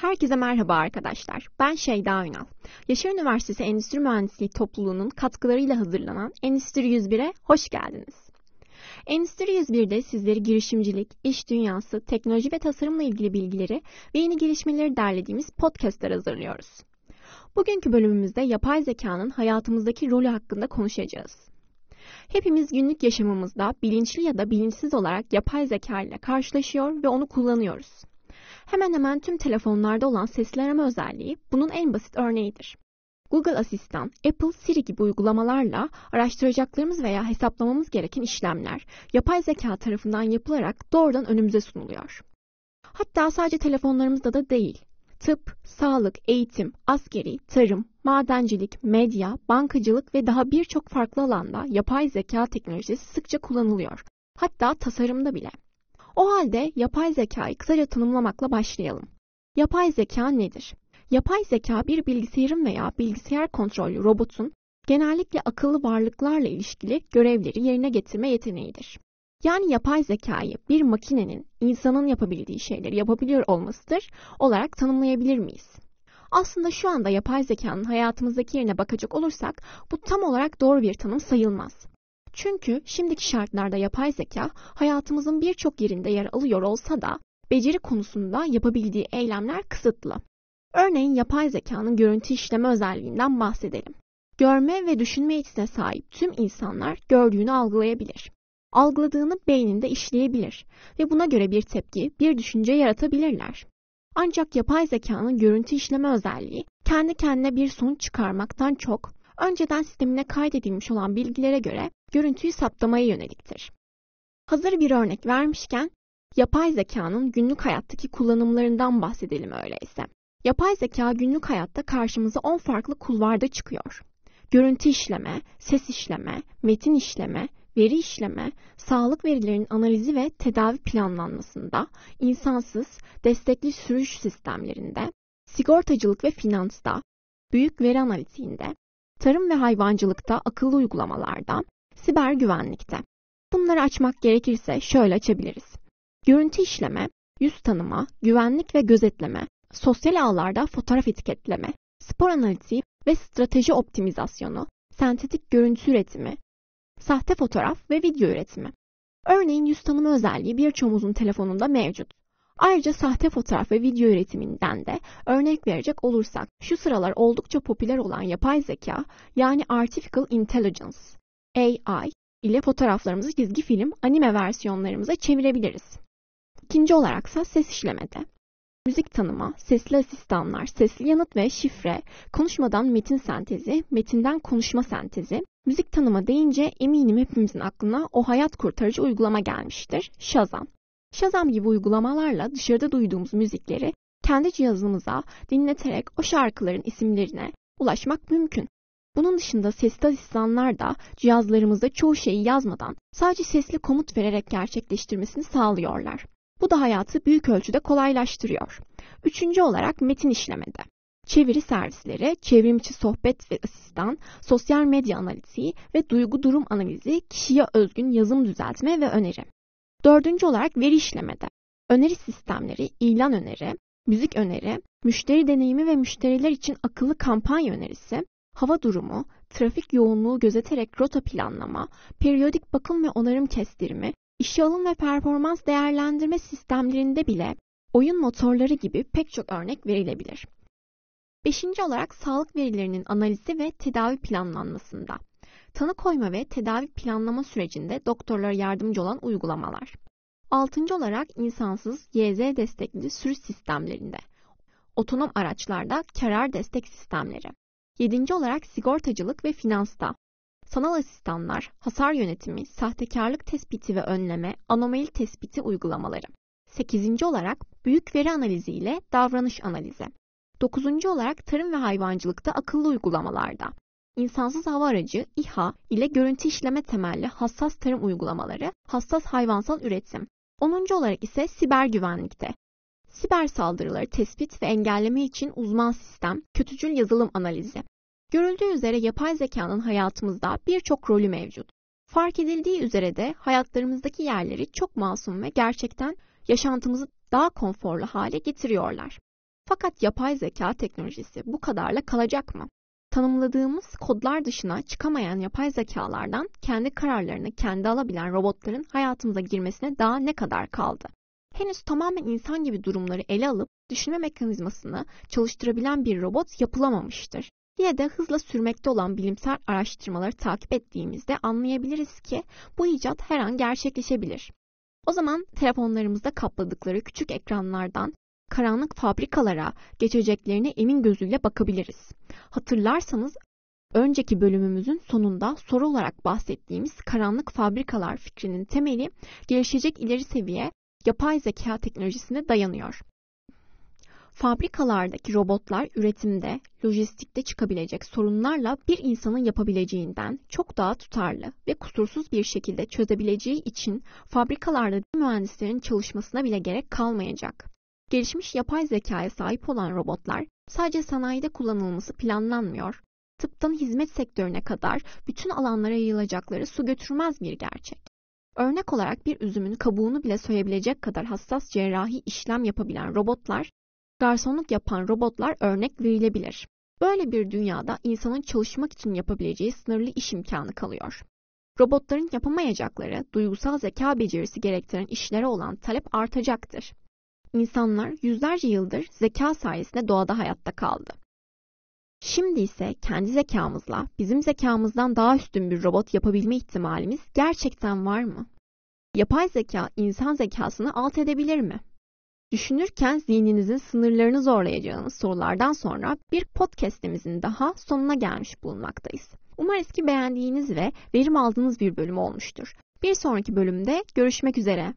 Herkese merhaba arkadaşlar, ben Şeyda Ünal. Yaşar Üniversitesi Endüstri Mühendisliği topluluğunun katkılarıyla hazırlanan Endüstri 101'e hoş geldiniz. Endüstri 101'de sizleri girişimcilik, iş dünyası, teknoloji ve tasarımla ilgili bilgileri ve yeni gelişmeleri derlediğimiz podcastler hazırlıyoruz. Bugünkü bölümümüzde yapay zekanın hayatımızdaki rolü hakkında konuşacağız. Hepimiz günlük yaşamımızda bilinçli ya da bilinçsiz olarak yapay zeka ile karşılaşıyor ve onu kullanıyoruz. Hemen hemen tüm telefonlarda olan sesli arama özelliği bunun en basit örneğidir. Google Asistan, Apple Siri gibi uygulamalarla araştıracaklarımız veya hesaplamamız gereken işlemler yapay zeka tarafından yapılarak doğrudan önümüze sunuluyor. Hatta sadece telefonlarımızda da değil, tıp, sağlık, eğitim, askeri, tarım, madencilik, medya, bankacılık ve daha birçok farklı alanda yapay zeka teknolojisi sıkça kullanılıyor. Hatta tasarımda bile. O halde yapay zekayı kısaca tanımlamakla başlayalım. Yapay zeka nedir? Yapay zeka bir bilgisayarın veya bilgisayar kontrollü robotun genellikle akıllı varlıklarla ilişkili görevleri yerine getirme yeteneğidir. Yani yapay zekayı bir makinenin insanın yapabildiği şeyleri yapabiliyor olmasıdır olarak tanımlayabilir miyiz? Aslında şu anda yapay zekanın hayatımızdaki yerine bakacak olursak bu tam olarak doğru bir tanım sayılmaz. Çünkü şimdiki şartlarda yapay zeka hayatımızın birçok yerinde yer alıyor olsa da beceri konusunda yapabildiği eylemler kısıtlı. Örneğin yapay zekanın görüntü işleme özelliğinden bahsedelim. Görme ve düşünme yetisine sahip tüm insanlar gördüğünü algılayabilir. Algıladığını beyninde işleyebilir ve buna göre bir tepki, bir düşünce yaratabilirler. Ancak yapay zekanın görüntü işleme özelliği kendi kendine bir sonuç çıkarmaktan çok, önceden sistemine kaydedilmiş olan bilgilere göre görüntüyü saptamaya yöneliktir. Hazır bir örnek vermişken, yapay zekanın günlük hayattaki kullanımlarından bahsedelim öyleyse. Yapay zeka günlük hayatta karşımıza 10 farklı kulvarda çıkıyor. Görüntü işleme, ses işleme, metin işleme, veri işleme, sağlık verilerinin analizi ve tedavi planlanmasında, insansız, destekli sürüş sistemlerinde, sigortacılık ve finansta, büyük veri analiziğinde, tarım ve hayvancılıkta, akıllı uygulamalarda, siber güvenlikte. Bunları açmak gerekirse şöyle açabiliriz. Görüntü işleme, yüz tanıma, güvenlik ve gözetleme, sosyal ağlarda fotoğraf etiketleme, spor analizi ve strateji optimizasyonu, sentetik görüntü üretimi, sahte fotoğraf ve video üretimi. Örneğin yüz tanıma özelliği birçoğumuzun telefonunda mevcut. Ayrıca sahte fotoğraf ve video üretiminden de örnek verecek olursak, şu sıralar oldukça popüler olan yapay zeka, yani Artificial Intelligence, AI ile fotoğraflarımızı çizgi film, anime versiyonlarımıza çevirebiliriz. İkinci olaraksa ses işlemede. Müzik tanıma, sesli asistanlar, sesli yanıt ve şifre, konuşmadan metin sentezi, metinden konuşma sentezi. Müzik tanıma deyince eminim hepimizin aklına o hayat kurtarıcı uygulama gelmiştir, Shazam. Shazam gibi uygulamalarla dışarıda duyduğumuz müzikleri kendi cihazımıza dinleterek o şarkıların isimlerine ulaşmak mümkün. Bunun dışında sesli asistanlar da cihazlarımızda çoğu şeyi yazmadan sadece sesli komut vererek gerçekleştirmesini sağlıyorlar. Bu da hayatı büyük ölçüde kolaylaştırıyor. Üçüncü olarak metin işlemede. Çeviri servisleri, çevrimçi sohbet ve asistan, sosyal medya analizi ve duygu durum analizi, kişiye özgün yazım düzeltme ve öneri. Dördüncü olarak veri işlemede. Öneri sistemleri, ilan öneri, müzik öneri, müşteri deneyimi ve müşteriler için akıllı kampanya önerisi, hava durumu, trafik yoğunluğu gözeterek rota planlama, periyodik bakım ve onarım kestirimi, işe alım ve performans değerlendirme sistemlerinde bile oyun motorları gibi pek çok örnek verilebilir. Beşinci olarak sağlık verilerinin analizi ve tedavi planlanmasında. Tanı koyma ve tedavi planlama sürecinde doktorlara yardımcı olan uygulamalar. Altıncı olarak insansız YZ destekli sürüş sistemlerinde. Otonom araçlarda karar destek sistemleri. Yedinci olarak sigortacılık ve finansta. Sanal asistanlar, hasar yönetimi, sahtekarlık tespiti ve önleme, anomali tespiti uygulamaları. Sekizinci olarak büyük veri analizi ile davranış analizi. Dokuzuncu olarak tarım ve hayvancılıkta akıllı uygulamalarda. İnsansız hava aracı İHA ile görüntü işleme temelli hassas tarım uygulamaları, hassas hayvansal üretim. 10. olarak ise siber güvenlikte. Siber saldırıları tespit ve engelleme için uzman sistem, kötücül yazılım analizi. Görüldüğü üzere yapay zekanın hayatımızda birçok rolü mevcut. Fark edildiği üzere de hayatlarımızdaki yerleri çok masum ve gerçekten yaşantımızı daha konforlu hale getiriyorlar. Fakat yapay zeka teknolojisi bu kadarla kalacak mı? Tanımladığımız kodlar dışına çıkamayan yapay zekalardan kendi kararlarını kendi alabilen robotların hayatımıza girmesine daha ne kadar kaldı? Henüz tamamen insan gibi durumları ele alıp düşünme mekanizmasını çalıştırabilen bir robot yapılamamıştır. Yine de hızla sürmekte olan bilimsel araştırmaları takip ettiğimizde anlayabiliriz ki bu icat her an gerçekleşebilir. O zaman telefonlarımızda kapladıkları küçük ekranlardan karanlık fabrikalara geçeceklerine emin gözüyle bakabiliriz. Hatırlarsanız önceki bölümümüzün sonunda soru olarak bahsettiğimiz karanlık fabrikalar fikrinin temeli gelişecek ileri seviye yapay zeka teknolojisine dayanıyor. Fabrikalardaki robotlar üretimde, lojistikte çıkabilecek sorunlarla bir insanın yapabileceğinden çok daha tutarlı ve kusursuz bir şekilde çözebileceği için fabrikalarda mühendislerin çalışmasına bile gerek kalmayacak. Gelişmiş yapay zekaya sahip olan robotlar sadece sanayide kullanılması planlanmıyor. Tıptan hizmet sektörüne kadar bütün alanlara yayılacakları su götürmez bir gerçek. Örnek olarak bir üzümün kabuğunu bile soyabilecek kadar hassas cerrahi işlem yapabilen robotlar, garsonluk yapan robotlar örnek verilebilir. Böyle bir dünyada insanın çalışmak için yapabileceği sınırlı iş imkanı kalıyor. Robotların yapamayacakları, duygusal zeka becerisi gerektiren işlere olan talep artacaktır. İnsanlar yüzlerce yıldır zeka sayesinde doğada hayatta kaldı. Şimdi ise kendi zekamızla bizim zekamızdan daha üstün bir robot yapabilme ihtimalimiz gerçekten var mı? Yapay zeka insan zekasını alt edebilir mi? Düşünürken zihninizin sınırlarını zorlayacağınız sorulardan sonra bir podcast'imizin daha sonuna gelmiş bulunmaktayız. Umarız ki beğendiğiniz ve verim aldığınız bir bölüm olmuştur. Bir sonraki bölümde görüşmek üzere.